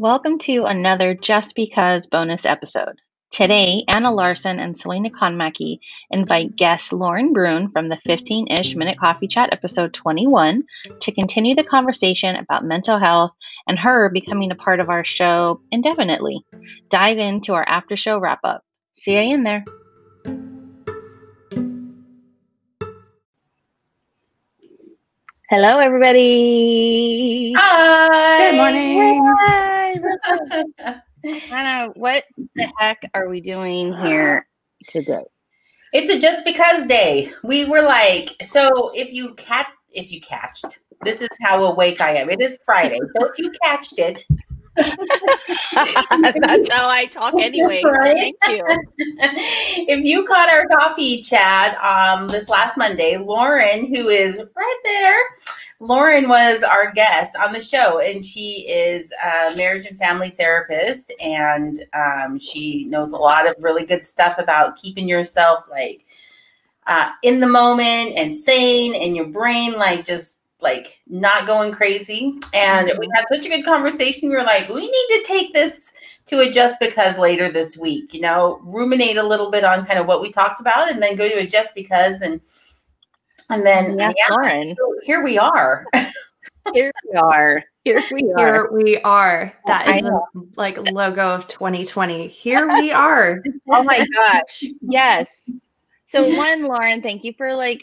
Welcome to another Just Because bonus episode. Today, Anna Larson and Selina Konmacki invite guest Lauren Bruhn from the 15-ish Minute Coffee Chat episode 21 to continue the conversation about mental health and her becoming a part of our show indefinitely. Dive into our after-show wrap-up. See you in there. Hello, everybody. Hi. Good morning. Hi. Anna, what the heck are we doing here today? It's a Just Because day. We were like, so if you catched, this is how awake I am. It is Friday, so if you catched it. That's how I talk anyway. Right? Thank you. If you caught our coffee chat this last Monday, Lauren, who is right there, Lauren was our guest on the show, and she is a marriage and family therapist, and she knows a lot of really good stuff about keeping yourself like in the moment and sane, and your brain like just like not going crazy. And we had such a good conversation. We were like, we need to take this to a Just Because later this week, you know, ruminate a little bit on kind of what we talked about, and then go to a Just Because and then yes, Lauren. Here we are. Here we are. That is the, like, logo of 2020. Here we are. Oh my gosh. Yes. So one, Lauren, thank you for like,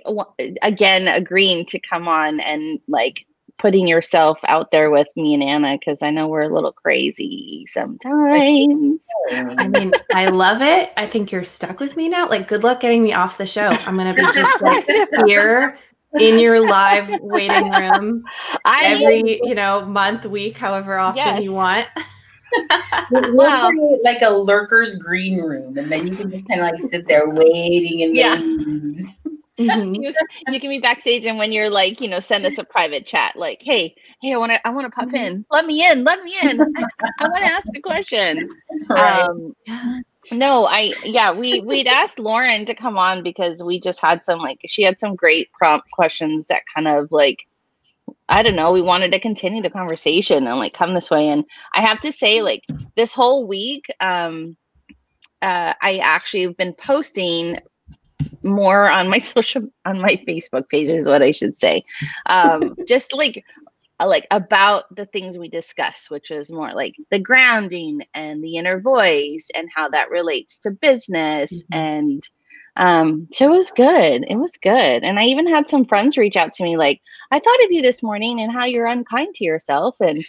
again, agreeing to come on and like putting yourself out there with me and Anna, because I know we're a little crazy sometimes. I mean, I love it. I think you're stuck with me now. Like, good luck getting me off the show. I'm going to be just like here in your live waiting room every, you know, month, week, however often you want. Wow. Like a lurker's green room, and then you can just kind of like sit there waiting in the rooms. Mm-hmm. You can be backstage, and when you're like, you know, send us a private chat like, hey, I want to pop in, let me in, I want to ask a question, right. We'd asked Lauren to come on because we just had some like, she had some great prompt questions that kind of like, I don't know, we wanted to continue the conversation and like come this way. And I have to say, like, this whole week I actually have been posting more on my Facebook page is what I should say. Just like about the things we discuss, which is more like the grounding and the inner voice and how that relates to business. Mm-hmm. And so it was good. It was good. And I even had some friends reach out to me like, I thought of you this morning and how you're unkind to yourself. And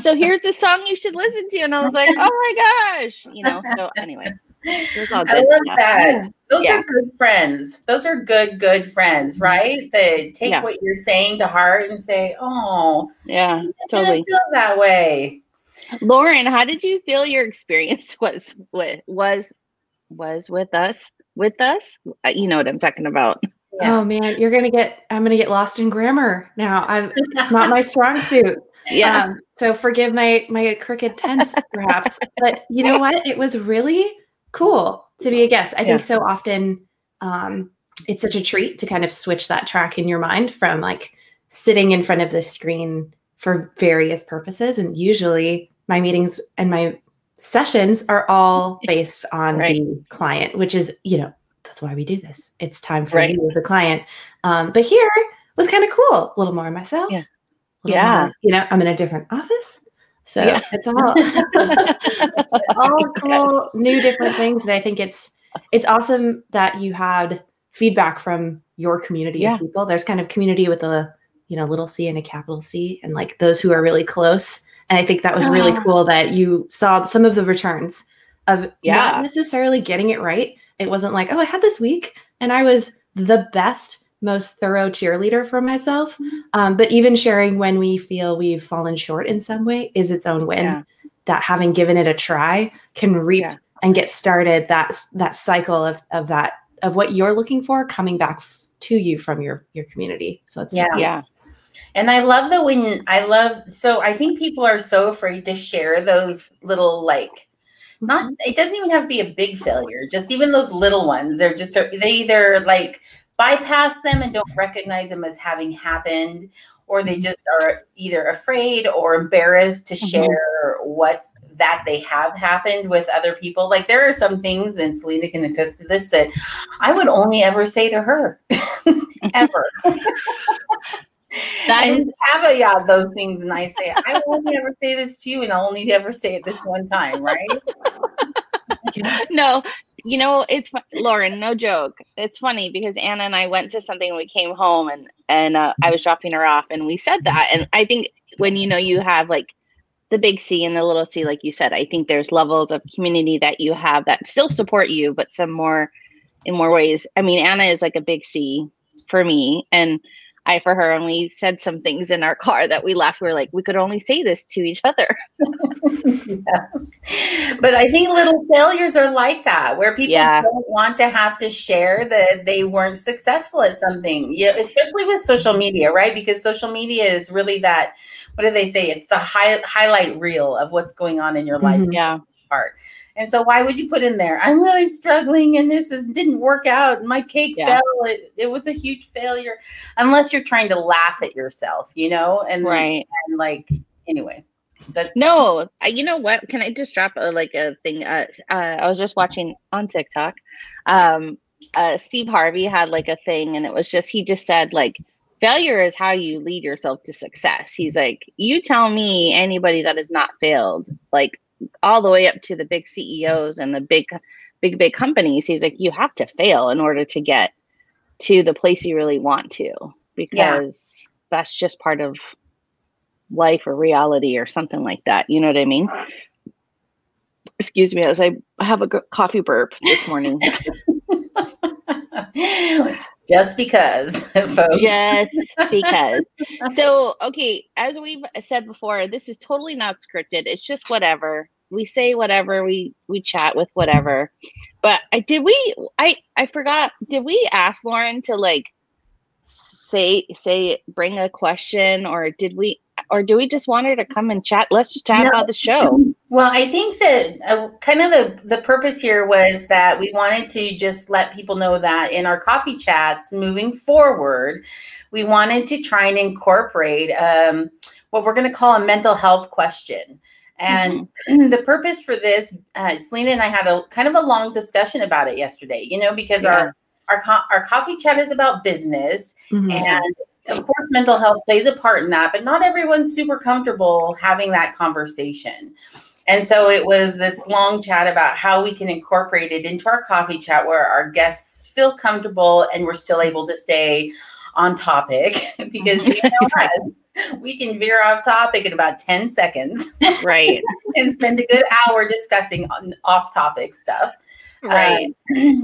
so here's a song you should listen to. And I was like, oh my gosh, you know, so anyway. I love that. Those are good friends. Those are good friends, right? They take what you're saying to heart and say, oh, yeah, totally feel that way. Lauren, how did you feel your experience was with us? You know what I'm talking about. Yeah. Oh man, I'm going to get lost in grammar now. It's not my strong suit. Yeah. So forgive my crooked tense perhaps, but you know what? It was really cool to be a guest. I think so often it's such a treat to kind of switch that track in your mind from like sitting in front of the screen for various purposes. And usually my meetings and my sessions are all based on the client, which is, you know, that's why we do this. It's time for you, the client. But here was kind of cool. A little more myself. Yeah. More, you know, I'm in a different office. So it's all cool, new, different things. And I think it's awesome that you had feedback from your community of people. There's kind of community with a, you know, little C and a capital C, and like those who are really close. And I think that was really cool that you saw some of the returns of not necessarily getting it right. It wasn't like, oh, I had this week and I was the best, most thorough cheerleader for myself. But even sharing when we feel we've fallen short in some way is its own win. Yeah. That having given it a try can reap and get started that cycle of what you're looking for coming back to you from your community. So it's And I love that so I think people are so afraid to share those little it doesn't even have to be a big failure, just even those little ones. They're either like bypass them and don't recognize them as having happened, or they just are either afraid or embarrassed to share what's that they have happened with other people. Like there are some things, and Selina can attest to this, that I would only ever say to her, ever. And caveat those things, and I say, I will never say this to you, and I'll only ever say it this one time, right? No, you know, it's Lauren, no joke. It's funny because Anna and I went to something, and we came home, and I was dropping her off, and we said that. And I think when you know you have like the big C and the little C, like you said, I think there's levels of community that you have that still support you, but some more in more ways. I mean, Anna is like a big C for me, and I for her, and we said some things in our car that we laughed. We were like, we could only say this to each other. Yeah. But I think little failures are like that, where people don't want to have to share that they weren't successful at something, you know, especially with social media, right? Because social media is really that, what do they say? It's the highlight reel of what's going on in your life. Mm-hmm. Yeah. Part. And so why would you put in there, I'm really struggling and didn't work out, my cake fell, it was a huge failure, unless you're trying to laugh at yourself, you know? And right. And like, anyway. No, you know what? Can I just drop a thing? I was just watching on TikTok. Steve Harvey had like a thing, and it was just, he just said like, failure is how you lead yourself to success. He's like, you tell me anybody that has not failed, like, all the way up to the big CEOs and the big companies. He's like, you have to fail in order to get to the place you really want to, because that's just part of life or reality or something like that. You know what I mean? Excuse me, as I have a coffee burp this morning. Just because, folks. Just because. So, okay, as we've said before, this is totally not scripted. It's just whatever. We say whatever, we chat with whatever. But I forgot, did we ask Lauren to like bring a question, or did we, or do we just want her to come and chat? Let's just chat about the show. Well, I think that kind of the purpose here was that we wanted to just let people know that in our coffee chats moving forward, we wanted to try and incorporate what we're going to call a mental health question. And the purpose for this, Selina and I had a kind of a long discussion about it yesterday, you know, because our coffee chat is about business, and of course, mental health plays a part in that, but not everyone's super comfortable having that conversation. And so it was this long chat about how we can incorporate it into our coffee chat, where our guests feel comfortable and we're still able to stay on topic, because you know us, we can veer off topic in about 10 seconds. Right. And spend a good hour discussing off-topic stuff. Right.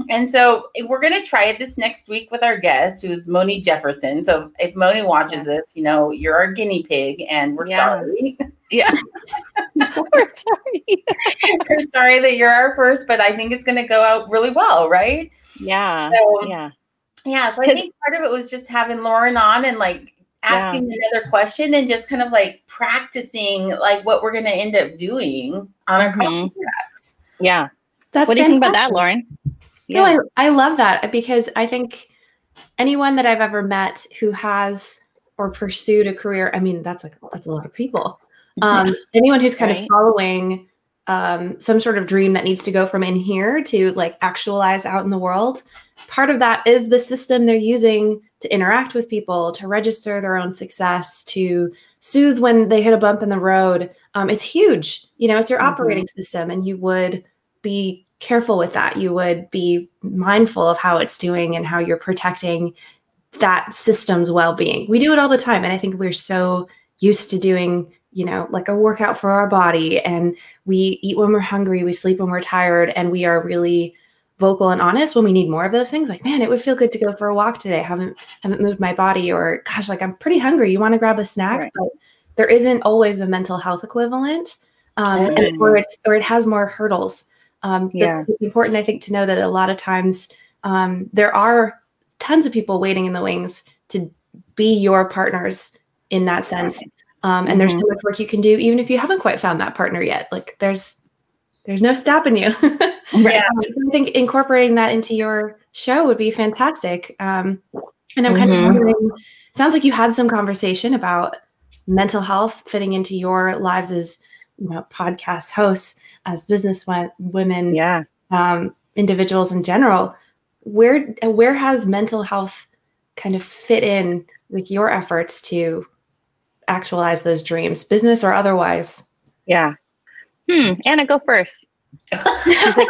And so we're going to try it this next week with our guest, who's Moni Jefferson. So if Moni watches this, you know, you're our guinea pig, and we're sorry. Yeah. We're sorry. We're sorry that you're our first, but I think it's going to go out really well. Right. Yeah. So, yeah. So I think part of it was just having Lauren on and like asking another question and just kind of like practicing like what we're going to end up doing on our podcasts. Yeah. That's what do you think about that, Lauren? Yeah. No, I love that, because I think anyone that I've ever met who has or pursued a career, I mean, that's a lot of people. Anyone who's kind of following some sort of dream that needs to go from in here to like actualize out in the world, part of that is the system they're using to interact with people, to register their own success, to soothe when they hit a bump in the road. It's huge. You know, it's your operating system, and you would be careful with that. You would be mindful of how it's doing and how you're protecting that system's well-being. We do it all the time. And I think we're so used to doing, you know, like a workout for our body, and we eat when we're hungry, we sleep when we're tired, and we are really vocal and honest when we need more of those things. Like, man, it would feel good to go for a walk today. I haven't moved my body, or gosh, like I'm pretty hungry. You want to grab a snack? Right. But there isn't always a mental health equivalent, and or it has more hurdles. It's important, I think, to know that a lot of times there are tons of people waiting in the wings to be your partners in that sense. And there's so much work you can do, even if you haven't quite found that partner yet. Like there's no stopping you. Right. Yeah. I think incorporating that into your show would be fantastic. And I'm kind of wondering, sounds like you had some conversation about mental health fitting into your lives as, you know, podcast hosts, as business women, individuals in general. Where has mental health kind of fit in with your efforts to actualize those dreams, business or otherwise? Yeah. Anna, go first. She's like,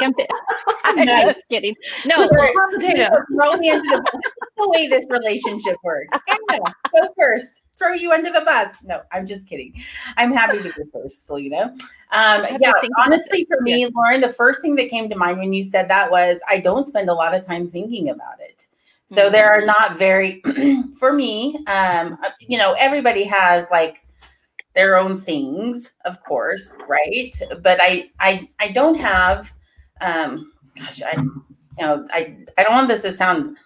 I'm just kidding. No, throw me under the bus. That's the way this relationship works. Anna, go first. Throw you under the bus. No, I'm just kidding. I'm happy to go first, Selina. Honestly, for me, Lauren, the first thing that came to mind when you said that was I don't spend a lot of time thinking about it. So there are not very, for me, everybody has like their own things, of course, right? But I don't have, I don't want this to sound,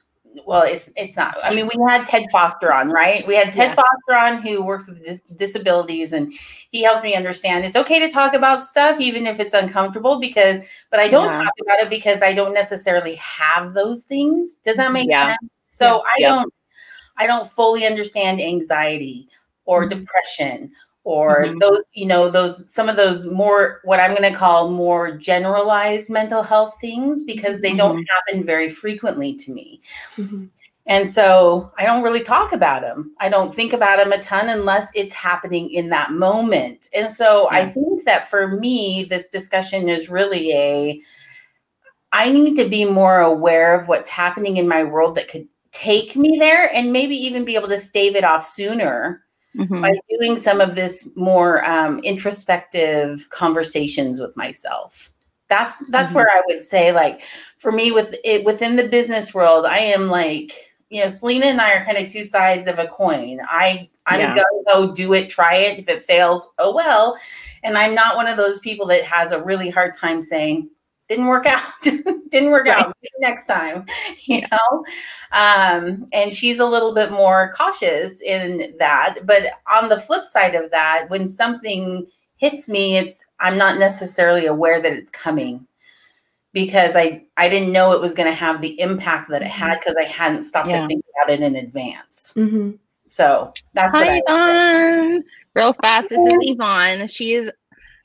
well, it's not. I mean, we had Ted Foster on, right? We had Ted Foster on, who works with disabilities, and he helped me understand it's okay to talk about stuff, even if it's uncomfortable, but I don't talk about it because I don't necessarily have those things. Does that make sense? So I don't fully understand anxiety or depression or those, some of those more, what I'm going to call more generalized mental health things, because they don't happen very frequently to me. And so I don't really talk about them. I don't think about them a ton unless it's happening in that moment. And so I think that for me, this discussion is really I need to be more aware of what's happening in my world that could take me there and maybe even be able to stave it off sooner. By doing some of this more introspective conversations with myself. That's where I would say, like, for me, with it within the business world, I am like, you know, Selina and I are kind of two sides of a coin. I'm gonna go do it, try it. If it fails, oh well. And I'm not one of those people that has a really hard time saying, didn't work out, out next time, you know? And she's a little bit more cautious in that. But on the flip side of that, when something hits me, I'm not necessarily aware that it's coming because I didn't know it was going to have the impact that it had because I hadn't stopped to think about it in advance. So that's what I Yvonne. Real fast, this is Yvonne. She is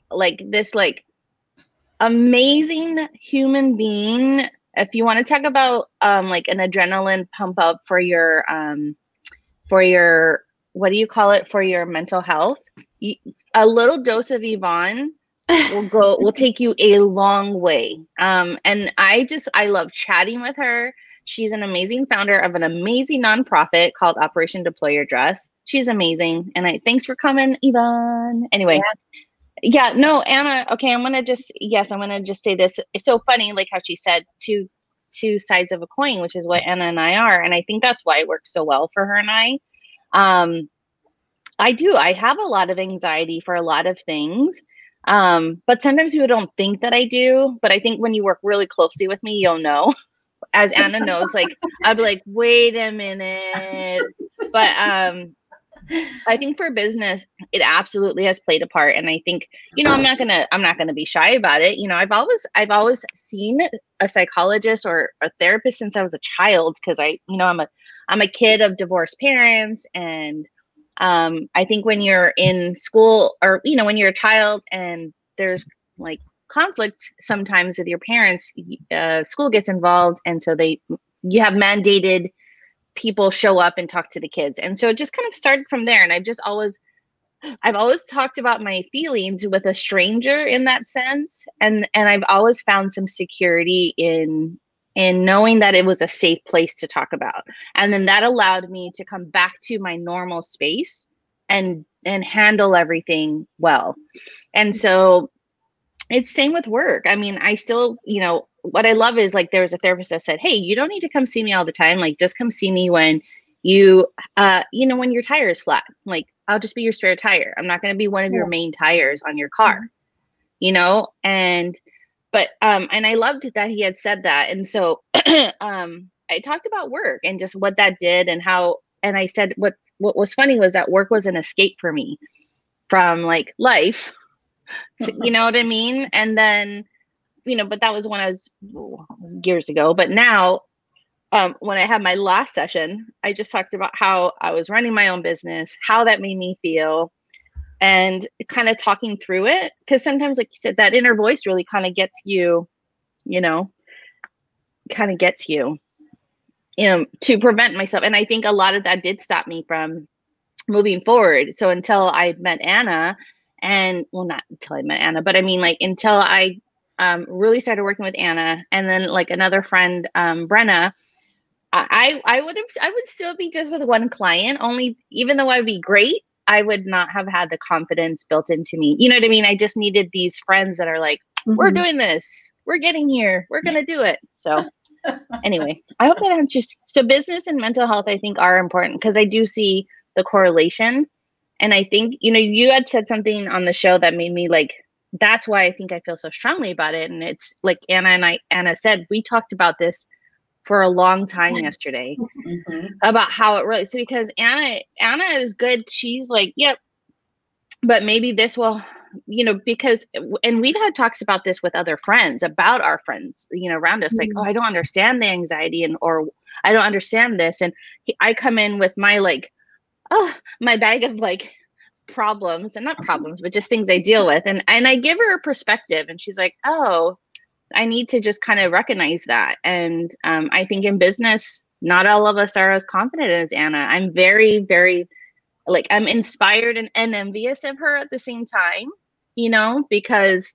like this, like, amazing human being. If you want to talk about like an adrenaline pump up for your what do you call it, for your mental health, a little dose of Yvonne will take you a long way. And I love chatting with her. She's an amazing founder of an amazing nonprofit called Operation Deploy Your Dress. She's amazing, and thanks for coming, Yvonne. Anyway. Yeah, no, Anna. Okay, I'm gonna just say this. It's so funny, like how she said two sides of a coin, which is what Anna and I are, and I think that's why it works so well for her and I. I do. I have a lot of anxiety for a lot of things, but sometimes people don't think that I do. But I think when you work really closely with me, you'll know. As Anna knows, like I'd be like, wait a minute, but I think for business, it absolutely has played a part. And I think, you know, I'm not gonna be shy about it. You know, I've always seen a psychologist or a therapist since I was a child, because I'm a kid of divorced parents. And I think when you're in school, or, you know, when you're a child and there's like conflict sometimes with your parents, school gets involved. And so you have mandated people show up and talk to the kids. And so it just kind of started from there. And I've always talked about my feelings with a stranger in that sense. And I've always found some security in knowing that it was a safe place to talk about. And then that allowed me to come back to my normal space and handle everything well. And so it's same with work. I mean, I still, you know, what I love is, like, there was a therapist that said, hey, you don't need to come see me all the time. Like, just come see me when you, when your tire is flat. Like, I'll just be your spare tire. I'm not going to be one of your main tires on your car, you know? And I loved that he had said that. And so I talked about work and just what that did and how, and I said, what was funny was that work was an escape for me from, like, life, you know what I mean? And then you know, but that was when I was years ago. But now, when I had my last session, I just talked about how I was running my own business, how that made me feel, and kind of talking through it. Because sometimes, like you said, that inner voice really kind of gets you, you know, to prevent myself. And I think a lot of that did stop me from moving forward. So until I met Anna, and well, not until I met Anna, but I mean, like, until I really started working with Anna, and then like another friend, Brenna, I would still be just with one client only. Even though I'd be great, I would not have had the confidence built into me. You know what I mean? I just needed these friends that are like, we're doing this, we're getting here, we're going to do it. So anyway, I hope that answers. So business and mental health, I think, are important because I do see the correlation. And I think, you know, you had said something on the show that made me like, that's why I think I feel so strongly about it. And it's like Anna said, we talked about this for a long time yesterday about how it really, so because Anna is good. She's like, yep, but maybe this will, you know, because, and we've had talks about this with other friends about our friends, you know, around us, like, oh, I don't understand the anxiety, and, or I don't understand this. And I come in with my, like, oh, my bag of like problems, and not problems, but just things I deal with. And I give her a perspective, and she's like, oh, I need to just kind of recognize that. And I think in business, not all of us are as confident as Anna. I'm very, very, like, I'm inspired and envious of her at the same time, you know, because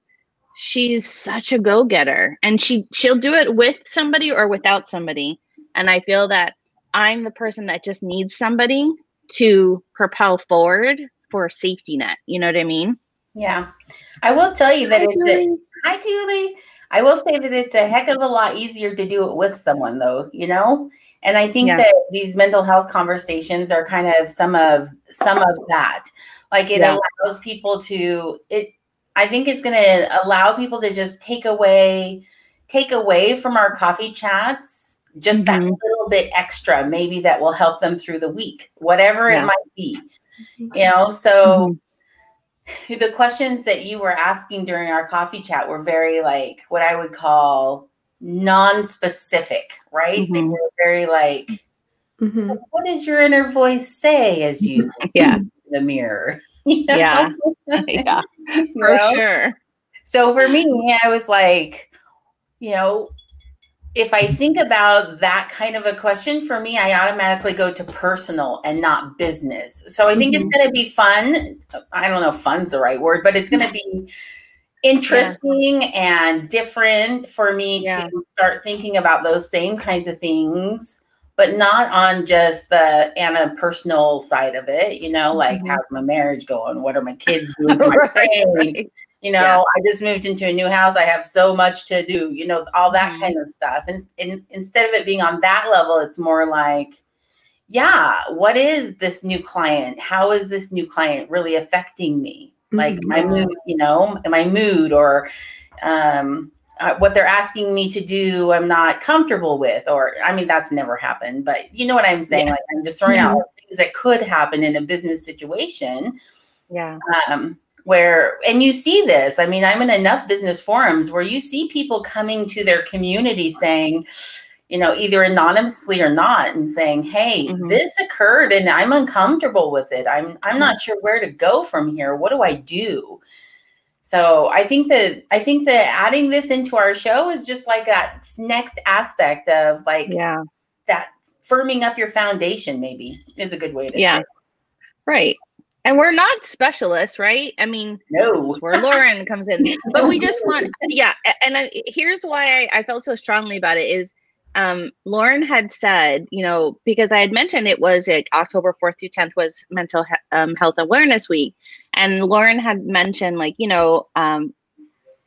she's such a go-getter, and she'll do it with somebody or without somebody. And I feel that I'm the person that just needs somebody to propel forward for a safety net. You know what I mean? Yeah. I will tell you that hi, Julie. I will say that it's a heck of a lot easier to do it with someone, though, you know? And I think that these mental health conversations are kind of some of that. Like, it allows people to, I think it's going to allow people to just take away from our coffee chats, just that little bit extra, maybe that will help them through the week, whatever it might be, you know? So the questions that you were asking during our coffee chat were very, like, what I would call non-specific, right? They were very like, so what does your inner voice say as you look in the mirror? You know? Yeah, for sure. So for me, I was like, you know, if I think about that kind of a question, for me, I automatically go to personal and not business. So I think it's going to be fun. I don't know if fun's the right word, but it's going to be interesting and different for me to start thinking about those same kinds of things, but not on just the Anna personal side of it, you know, like how's my marriage going? What are my kids doing for my family? You know, I just moved into a new house. I have so much to do, you know, all that kind of stuff. And instead of it being on that level, it's more like, what is this new client? How is this new client really affecting me? Like my mood, you know, my mood, or what they're asking me to do I'm not comfortable with. Or, I mean, that's never happened. But you know what I'm saying? Like, I'm just throwing out things that could happen in a business situation. Yeah. Where, and you see this, I mean, I'm in enough business forums where you see people coming to their community saying, you know, either anonymously or not, and saying, hey, this occurred and I'm uncomfortable with it. I'm not sure where to go from here. What do I do? So I think that adding this into our show is just like that next aspect of, like, that firming up your foundation, maybe, is a good way to say it. Right. And we're not specialists, right? I mean, no, where Lauren comes in, but we just want, And here's why I felt so strongly about it is, Lauren had said, you know, because I had mentioned it was like October 4th through 10th was Mental Health Awareness Week. And Lauren had mentioned, like, you know,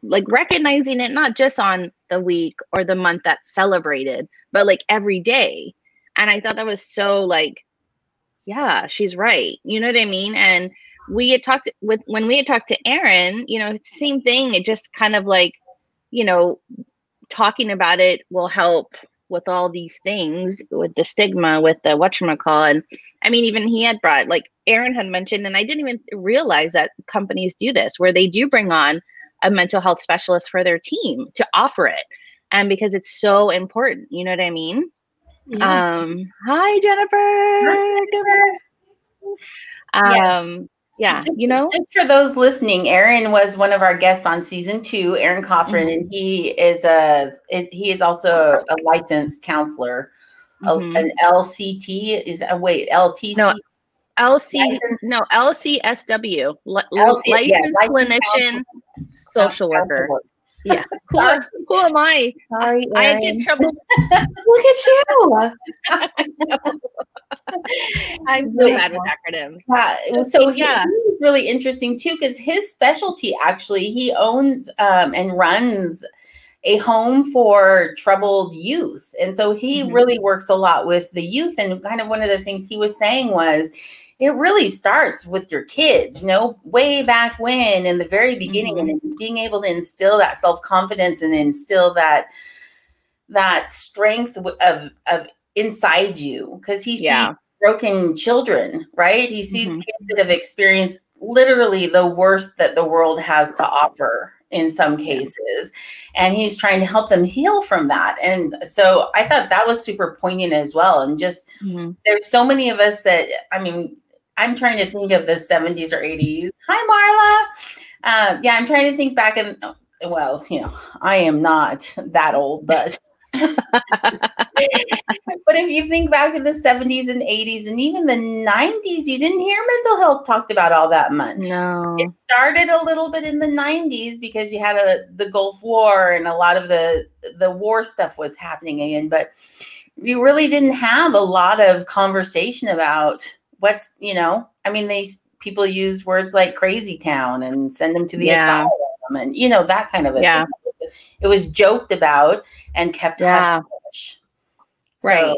like recognizing it, not just on the week or the month that's celebrated, but like every day. And I thought that was so, like, yeah, she's right. You know what I mean? And we had talked when we had talked to Aaron, you know, same thing. It just kind of like, you know, talking about it will help with all these things, with the stigma, with the whatchamacall. And I mean, even he had brought, like, Aaron had mentioned, and I didn't even realize that companies do this, where they do bring on a mental health specialist for their team to offer it. And because it's so important, you know what I mean? Yeah. Hi, Jennifer. Yeah, you know, just for those listening, Aaron was one of our guests on season 2, Aaron Cothran, mm-hmm. and he is also a licensed counselor, mm-hmm. An LCT is LTC. No, LCSW, licensed clinician, social worker. Yeah. Who am I? Sorry, I get in trouble. Look at you. I'm so bad with acronyms. Yeah. So he was really interesting too, because his specialty, actually, he owns and runs a home for troubled youth. And so he mm-hmm. really works a lot with the youth. And kind of one of the things he was saying was, it really starts with your kids, you know, way back when, in the very beginning, mm-hmm. and being able to instill that self-confidence and instill that strength of inside you. Because he sees broken children, right? He sees mm-hmm. kids that have experienced literally the worst that the world has to offer in some cases. And he's trying to help them heal from that. And so I thought that was super poignant as well. And just, mm-hmm. there's so many of us that, I mean, I'm trying to think of the 70s or 80s. Hi, Marla. I'm trying to think back, and well, you know, I am not that old, but but if you think back to the 70s and 80s and even the 90s, you didn't hear mental health talked about all that much. No. It started a little bit in the 90s because you had the Gulf War and a lot of the war stuff was happening again, but we really didn't have a lot of conversation about what's, you know, I mean, people use words like crazy town and send them to the asylum and, you know, that kind of a thing. It was joked about and kept hush. Right.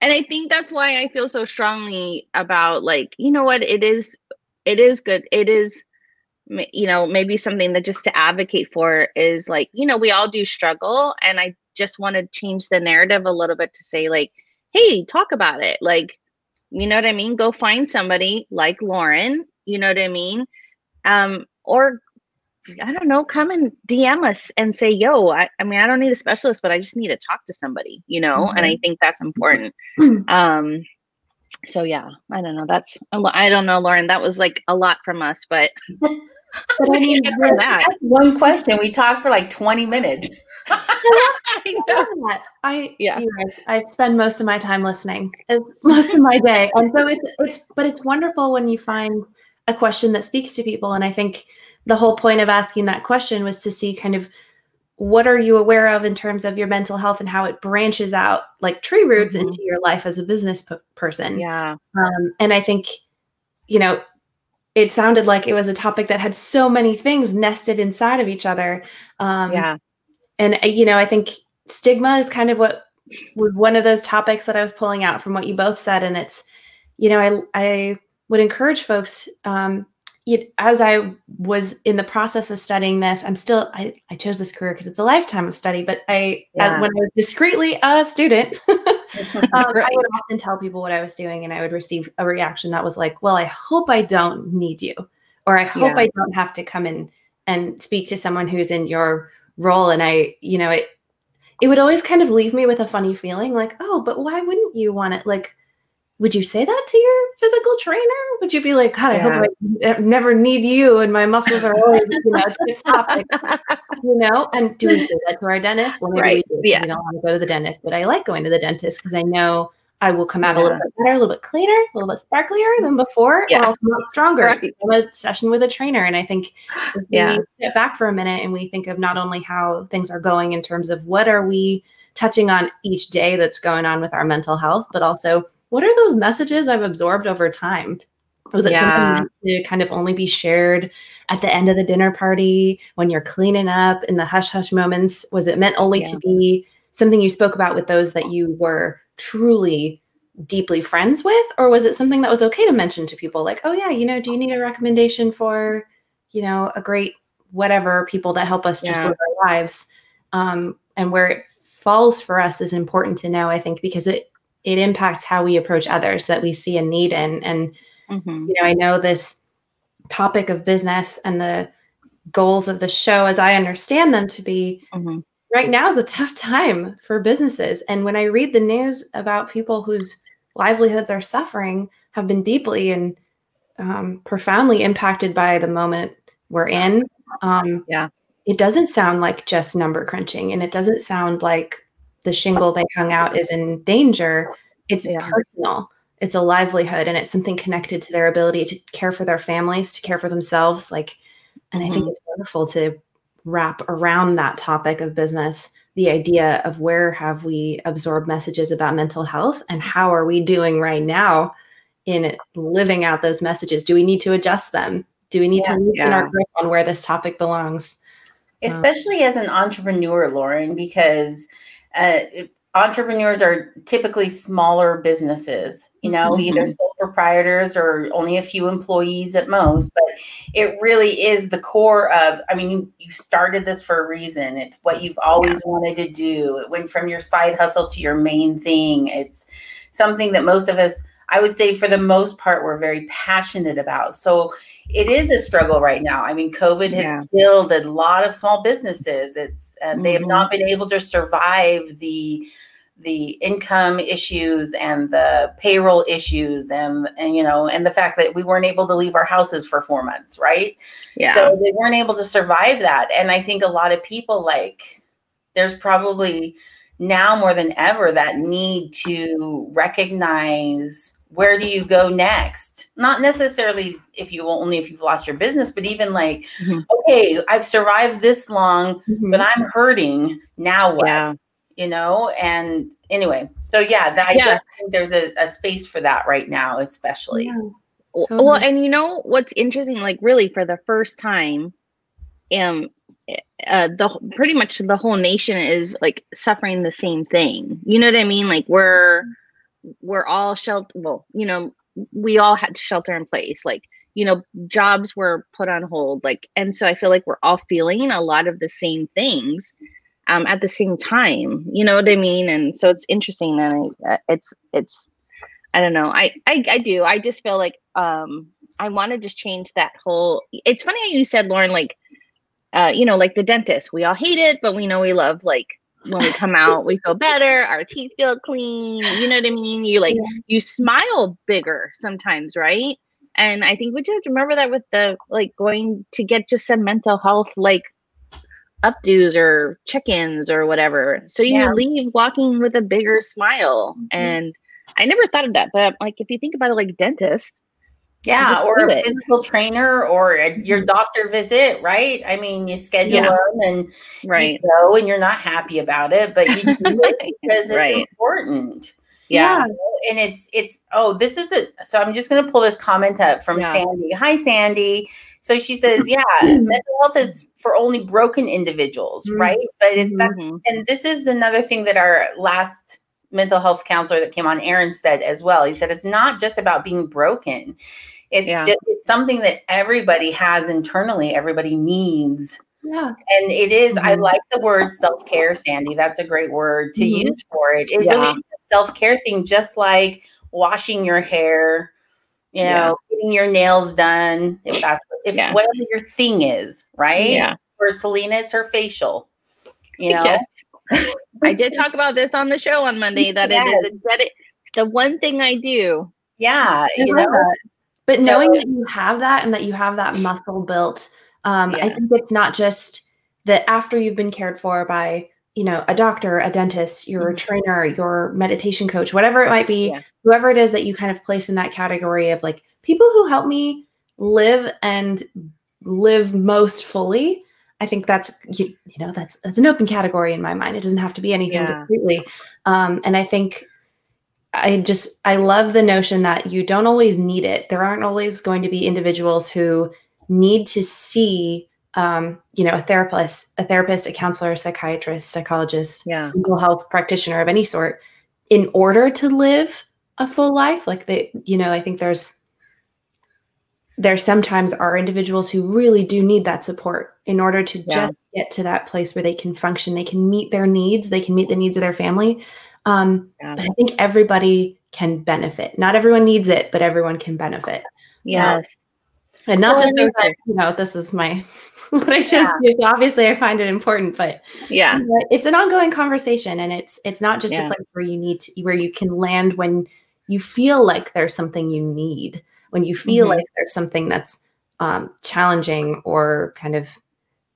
And I think that's why I feel so strongly about, like, you know what, it is good. It is, you know, maybe something that just to advocate for is, like, you know, we all do struggle. And I just want to change the narrative a little bit to say, like, hey, talk about it. Like, you know what I mean? Go find somebody like Lauren, you know what I mean? Or I don't know, come and DM us and say, yo, I mean, I don't need a specialist, but I just need to talk to somebody, you know? Mm-hmm. And I think that's important. Mm-hmm. So yeah, I don't know. I don't know, Lauren, that was like a lot from us, but, I mean, that's one question. We talked for like 20 minutes. I spend most of my time listening. It's most of my day. And so but it's wonderful when you find a question that speaks to people. And I think the whole point of asking that question was to see kind of what are you aware of in terms of your mental health and how it branches out like tree roots mm-hmm. into your life as a business person. Yeah. And I think, you know, it sounded like it was a topic that had so many things nested inside of each other. And, you know, I think stigma is kind of what was one of those topics that I was pulling out from what you both said. And it's, you know, I would encourage folks, as I was in the process of studying this, I chose this career because it's a lifetime of study, but when I was discreetly a student, I would often tell people what I was doing and I would receive a reaction that was like, well, I hope I don't need you, or I hope I don't have to come in and speak to someone who's in your role. And you know, it would always kind of leave me with a funny feeling like, oh, but why wouldn't you want it? Like, would you say that to your physical trainer? Would you be like, God, I hope I never need you and my muscles are always, you know, tip top, you know? And do we say that to our dentist? Well, right. We don't want to go to the dentist, but I like going to the dentist because I know I will come out a little bit better, a little bit cleaner, a little bit sparklier than before. Yeah. I'll come out stronger. Right. I'm a session with a trainer. And I think if we step back for a minute and we think of not only how things are going in terms of what are we touching on each day that's going on with our mental health, but also what are those messages I've absorbed over time? Was it something to kind of only be shared at the end of the dinner party when you're cleaning up in the hush-hush moments? Was it meant only to be something you spoke about with those that you were truly deeply friends with? Or was it something that was okay to mention to people like, oh yeah, you know, do you need a recommendation for, you know, a great whatever people that help us just live our lives? And where it falls for us is important to know, I think, because it impacts how we approach others that we see a need in. And, mm-hmm. you know, I know this topic of business and the goals of the show as I understand them to be, mm-hmm. right now is a tough time for businesses. And when I read the news about people whose livelihoods are suffering, have been deeply and profoundly impacted by the moment we're in, it doesn't sound like just number crunching, and it doesn't sound like the shingle they hung out is in danger. It's personal. It's a livelihood, and it's something connected to their ability to care for their families, to care for themselves. And I think it's wonderful to wrap around that topic of business, the idea of where have we absorbed messages about mental health, and how are we doing right now in living out those messages? Do we need to adjust them? Do we need to loosen our grip on where this topic belongs? Especially as an entrepreneur, Lauren, because entrepreneurs are typically smaller businesses, you know, either sole proprietors or only a few employees at most, but it really is the core of, I mean, you started this for a reason. It's what you've always wanted to do. It went from your side hustle to your main thing. It's something that most of us, I would say for the most part, we're very passionate about. So it is a struggle right now. I mean, COVID has killed a lot of small businesses. It's they have not been able to survive the income issues and the payroll issues and you know, and the fact that we weren't able to leave our houses for 4 months, right? Yeah. So they weren't able to survive that. And I think a lot of people, like, there's probably now more than ever that need to recognize, where do you go next? Not necessarily if you've lost your business, but even like, okay, I've survived this long, but I'm hurting. Now what? Yeah. You know? And anyway, so I think there's a space for that right now, especially. Yeah. Well, and you know, what's interesting, like really for the first time, pretty much the whole nation is like suffering the same thing. You know what I mean? Like we're all shelter. Well, you know, we all had to shelter in place. Like, you know, jobs were put on hold. Like, and so I feel like we're all feeling a lot of the same things at the same time. You know what I mean? And so it's interesting. And it's I don't know. I do. I just feel like I want to just change that whole. It's funny how you said, Lauren, like. You know, like the dentist, we all hate it, but we know we love, like, when we come out, we feel better. Our teeth feel clean. You know what I mean? You you smile bigger sometimes. Right. And I think we just have to remember that with the, like, going to get just some mental health, like updos or check-ins or whatever. So you leave walking with a bigger smile. And I never thought of that, but like, if you think about it, like dentist, or a physical trainer or your doctor visit, right? I mean, you schedule them and you go and you're not happy about it, but you do it because it's important. Yeah. And so I'm just going to pull this comment up from Sandy. Hi, Sandy. So she says, mental health is for only broken individuals, right? But it's and this is another thing that our last mental health counselor that came on, Aaron, said as well. He said, it's not just about being broken. It's just it's something that everybody has internally, everybody needs. Yeah. And it is, I like the word self-care, Sandy. That's a great word to use for it. It really is a self-care thing, just like washing your hair, you know, getting your nails done, if whatever your thing is, right? Yeah. For Selena, it's her facial, you know? I did talk about this on the show on Monday, that it is the one thing I do. Yeah. You know? But knowing that you have that and that you have that muscle built, I think it's not just that after you've been cared for by, you know, a doctor, a dentist, your trainer, your meditation coach, whatever it might be, whoever it is that you kind of place in that category of like people who help me live most fully. I think that's, you know, that's an open category in my mind. It doesn't have to be anything discreetly. And I think I love the notion that you don't always need it. There aren't always going to be individuals who need to see, you know, a therapist, a counselor, a psychiatrist, psychologist, mental health practitioner of any sort in order to live a full life. Like I think there sometimes are individuals who really do need that support in order to just get to that place where they can function, they can meet their needs, they can meet the needs of their family. But I think everybody can benefit. Not everyone needs it, but everyone can benefit. Yes. And not just because, you know, this is my, what I chose to do. Obviously I find it important, but yeah, it's an ongoing conversation, and it's not just a place where you need to, where you can land when you feel like there's something you need, when you feel like there's something that's challenging or kind of,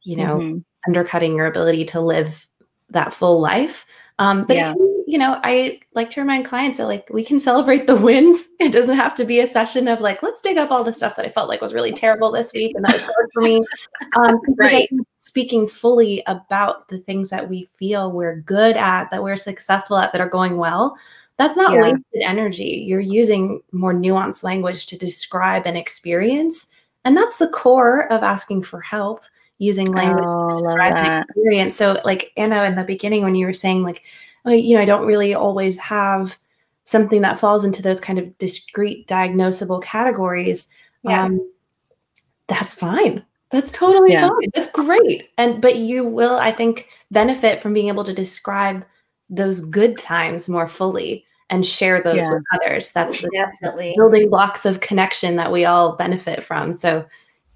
you know, undercutting your ability to live that full life. But if you, you know, I like to remind clients that like, we can celebrate the wins. It doesn't have to be a session of like, let's dig up all the stuff that I felt like was really terrible this week. And that was hard for me. Right. Speaking fully about the things that we feel we're good at, that we're successful at, that are going well, that's not wasted energy. You're using more nuanced language to describe an experience. And that's the core of asking for help, using language to describe an experience. So like Anna, in the beginning, when you were saying like, oh, you know, I don't really always have something that falls into those kind of discrete diagnosable categories. That's fine. That's totally fine. That's great. And, but you will, I think, benefit from being able to describe those good times more fully and share those with others. That's the building blocks of connection that we all benefit from. So,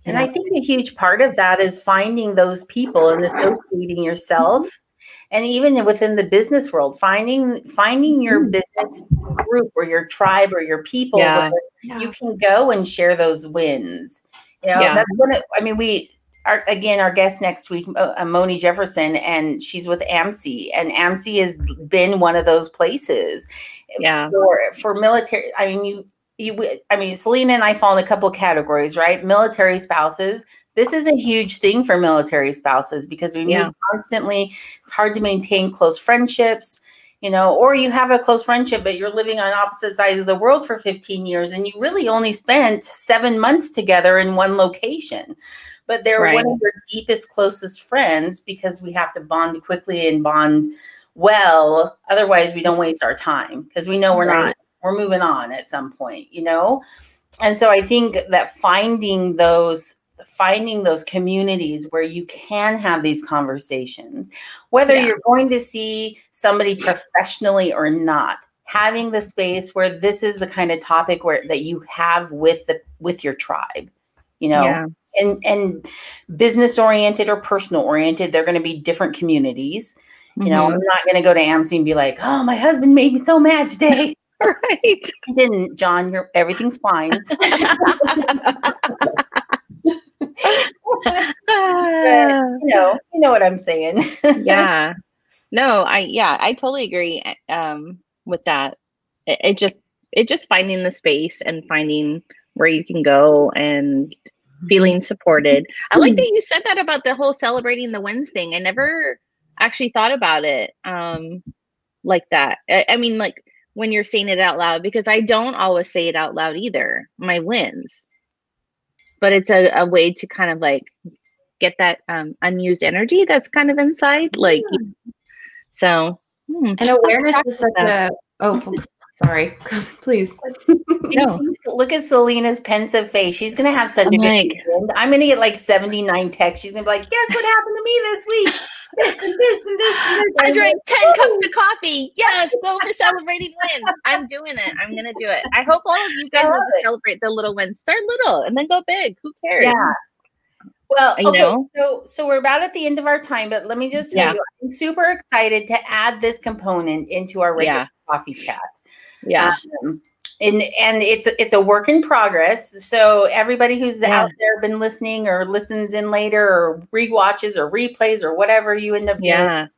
and I think a huge part of that is finding those people and associating yourself. And even within the business world, finding your business group or your tribe or your people where you can go and share those wins. You know, that's what I mean, our guest next week, Moni Jefferson, and she's with AMSI, and AMSI has been one of those places for military. I mean, Selena and I fall in a couple of categories, right? Military spouses. This is a huge thing for military spouses because we move constantly. It's hard to maintain close friendships, you know, or you have a close friendship, but you're living on opposite sides of the world for 15 years and you really only spent 7 months together in one location. But they're one of your deepest, closest friends because we have to bond quickly and bond well. Otherwise, we don't waste our time because we know we're not. We're moving on at some point, you know? And so I think that finding those communities where you can have these conversations, whether you're going to see somebody professionally or not, having the space where this is the kind of topic where that you have with your tribe, you know? Yeah. And business oriented or personal oriented, they're going to be different communities. You know, I'm not going to go to AMSI and be like, oh, my husband made me so mad today. Right. You didn't, John. Everything's fine. You know what I'm saying. I totally agree with that. It just finding the space and finding where you can go and feeling supported. I like that you said that about the whole celebrating the wins thing. I never actually thought about it like that. I mean, like, when you're saying it out loud, because I don't always say it out loud either, my wins. But it's a way to kind of like get that unused energy that's kind of inside. Like, so. And awareness is such a, sorry, please. No. Look at Selena's pensive face. She's going to have such a good weekend. I'm going to get like 79 texts. She's going to be like, guess what happened to me this week? This and this and this and this. I drank 10 cups of coffee. Yes, well, we're celebrating wins. I'm doing it. I'm going to do it. I hope all of you guys will celebrate the little wins. Start little and then go big. Who cares? Yeah. Well, okay, so we're about at the end of our time, but let me just tell you, I'm super excited to add this component into our regular coffee chat. Yeah. And it's a work in progress. So everybody who's out there been listening or listens in later or rewatches or replays or whatever you end up doing.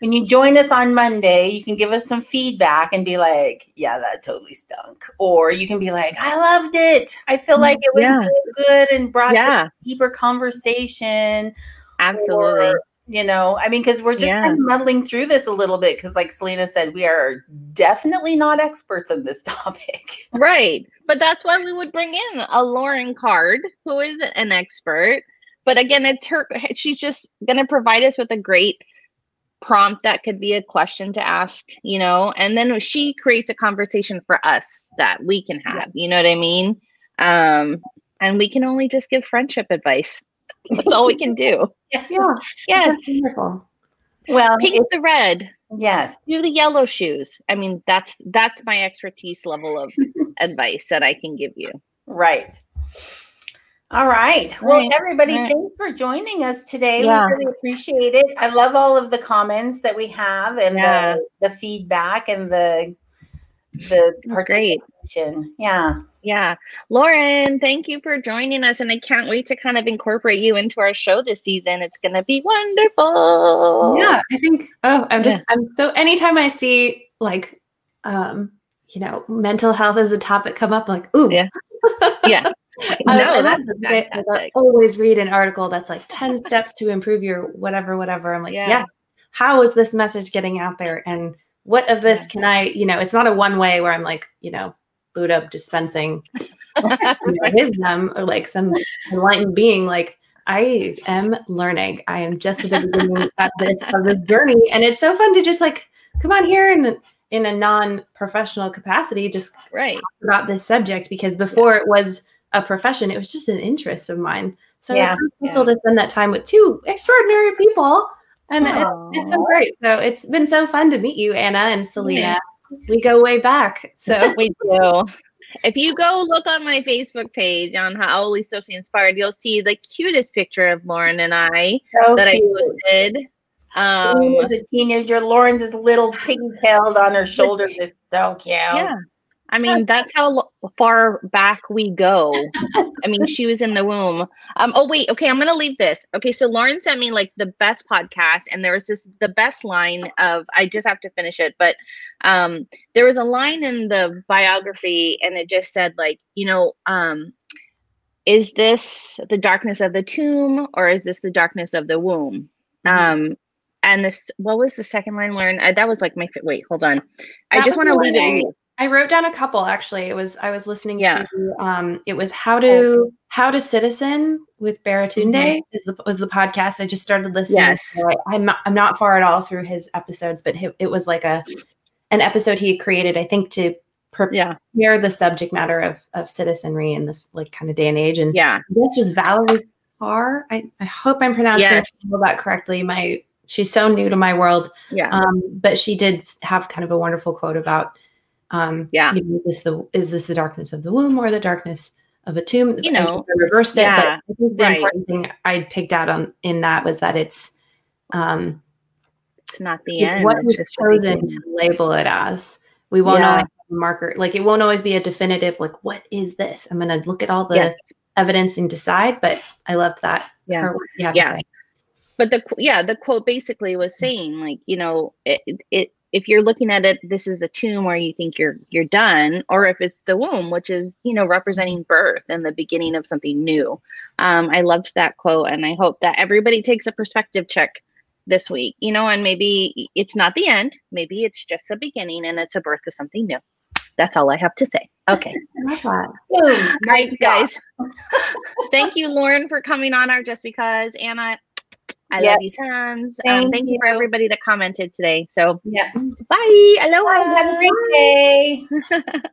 When you join us on Monday, you can give us some feedback and be like, yeah, that totally stunk. Or you can be like, I loved it. I feel like it was good and brought some deeper conversation. Absolutely. Or, you know, I mean, because we're just kind of muddling through this a little bit because like Selena said, we are definitely not experts on this topic. Right. But that's why we would bring in a Lauren Card, who is an expert. But again, it's her. She's just going to provide us with a great prompt that could be a question to ask, you know, and then she creates a conversation for us that we can have, you know what I mean? And we can only just give friendship advice. That's all we can do. That's wonderful. Well, pink the red. Yes. Do the yellow shoes. I mean, that's my expertise level of advice that I can give you. Right. All right. Well, everybody, thanks for joining us today. Yeah. We really appreciate it. I love all of the comments that we have and the feedback and the participation. Great. Yeah. Yeah. Lauren, thank you for joining us. And I can't wait to kind of incorporate you into our show this season. It's going to be wonderful. Yeah. I think, I'm so anytime I see like, you know, mental health as a topic come up, I'm like, ooh. Yeah. Yeah. No, that's I always read an article that's like 10 steps to improve your whatever. I'm like, how is this message getting out there? And what of this can I, you know, it's not a one way where I'm like, you know, Buddha dispensing wisdom or like some enlightened being. Like, I am learning. I am just at the beginning of this journey. And it's so fun to just like, come on here and in a non-professional capacity, just talk about this subject, because before it was a profession, it was just an interest of mine. So it's so special to spend that time with two extraordinary people. And it's so great. So it's been so fun to meet you, Anna and Selina. We go way back. So we do. If you go look on my Facebook page on How Always So Inspired, you'll see the cutest picture of Lauren and I I posted. As a teenager, Lauren's is little pigtailed on her shoulders. It's so cute. Yeah. I mean, that's how far back we go. I mean, she was in the womb. Oh, wait. Okay. I'm going to leave this. Okay. So Lauren sent me like the best podcast, and there was the best line of, I just have to finish it. But there was a line in the biography, and it just said like, you know, is this the darkness of the tomb, or is this the darkness of the womb? And this, what was the second line, Lauren? That was like my, wait, hold on. I just want to leave it. I wrote down a couple, actually. I was listening to, it was How to Citizen with Baratunde was the podcast. I just started listening. Yes. I'm not far at all through his episodes, but it was like an episode he had created, I think, to prepare the subject matter of citizenry in this like kind of day and age. And this was Valerie Carr. I hope I'm pronouncing that correctly. She's so new to my world. Yeah. But she did have kind of a wonderful quote about, you know, is this the darkness of the womb or the darkness of a tomb? You know, I reversed it. But I think the important thing I picked out in that was that it's not the end. It's what we've chosen to label it as. We won't always have a marker. Like, it won't always be a definitive, like, what is this? I'm going to look at all the evidence and decide. But I loved that. Yeah. But the quote basically was saying, like, you know, if you're looking at it, this is a tomb where you think you're done, or if it's the womb, which is, you know, representing birth and the beginning of something new. I loved that quote, and I hope that everybody takes a perspective check this week, you know, and maybe it's not the end, maybe it's just a beginning and it's a birth of something new. That's all I have to say. Okay. All right, guys. Thank you, Lauren, for coming on our Just Because. Anna, I love you, sons. Thank you for everybody that commented today. So, bye. Aloha. Have a great day.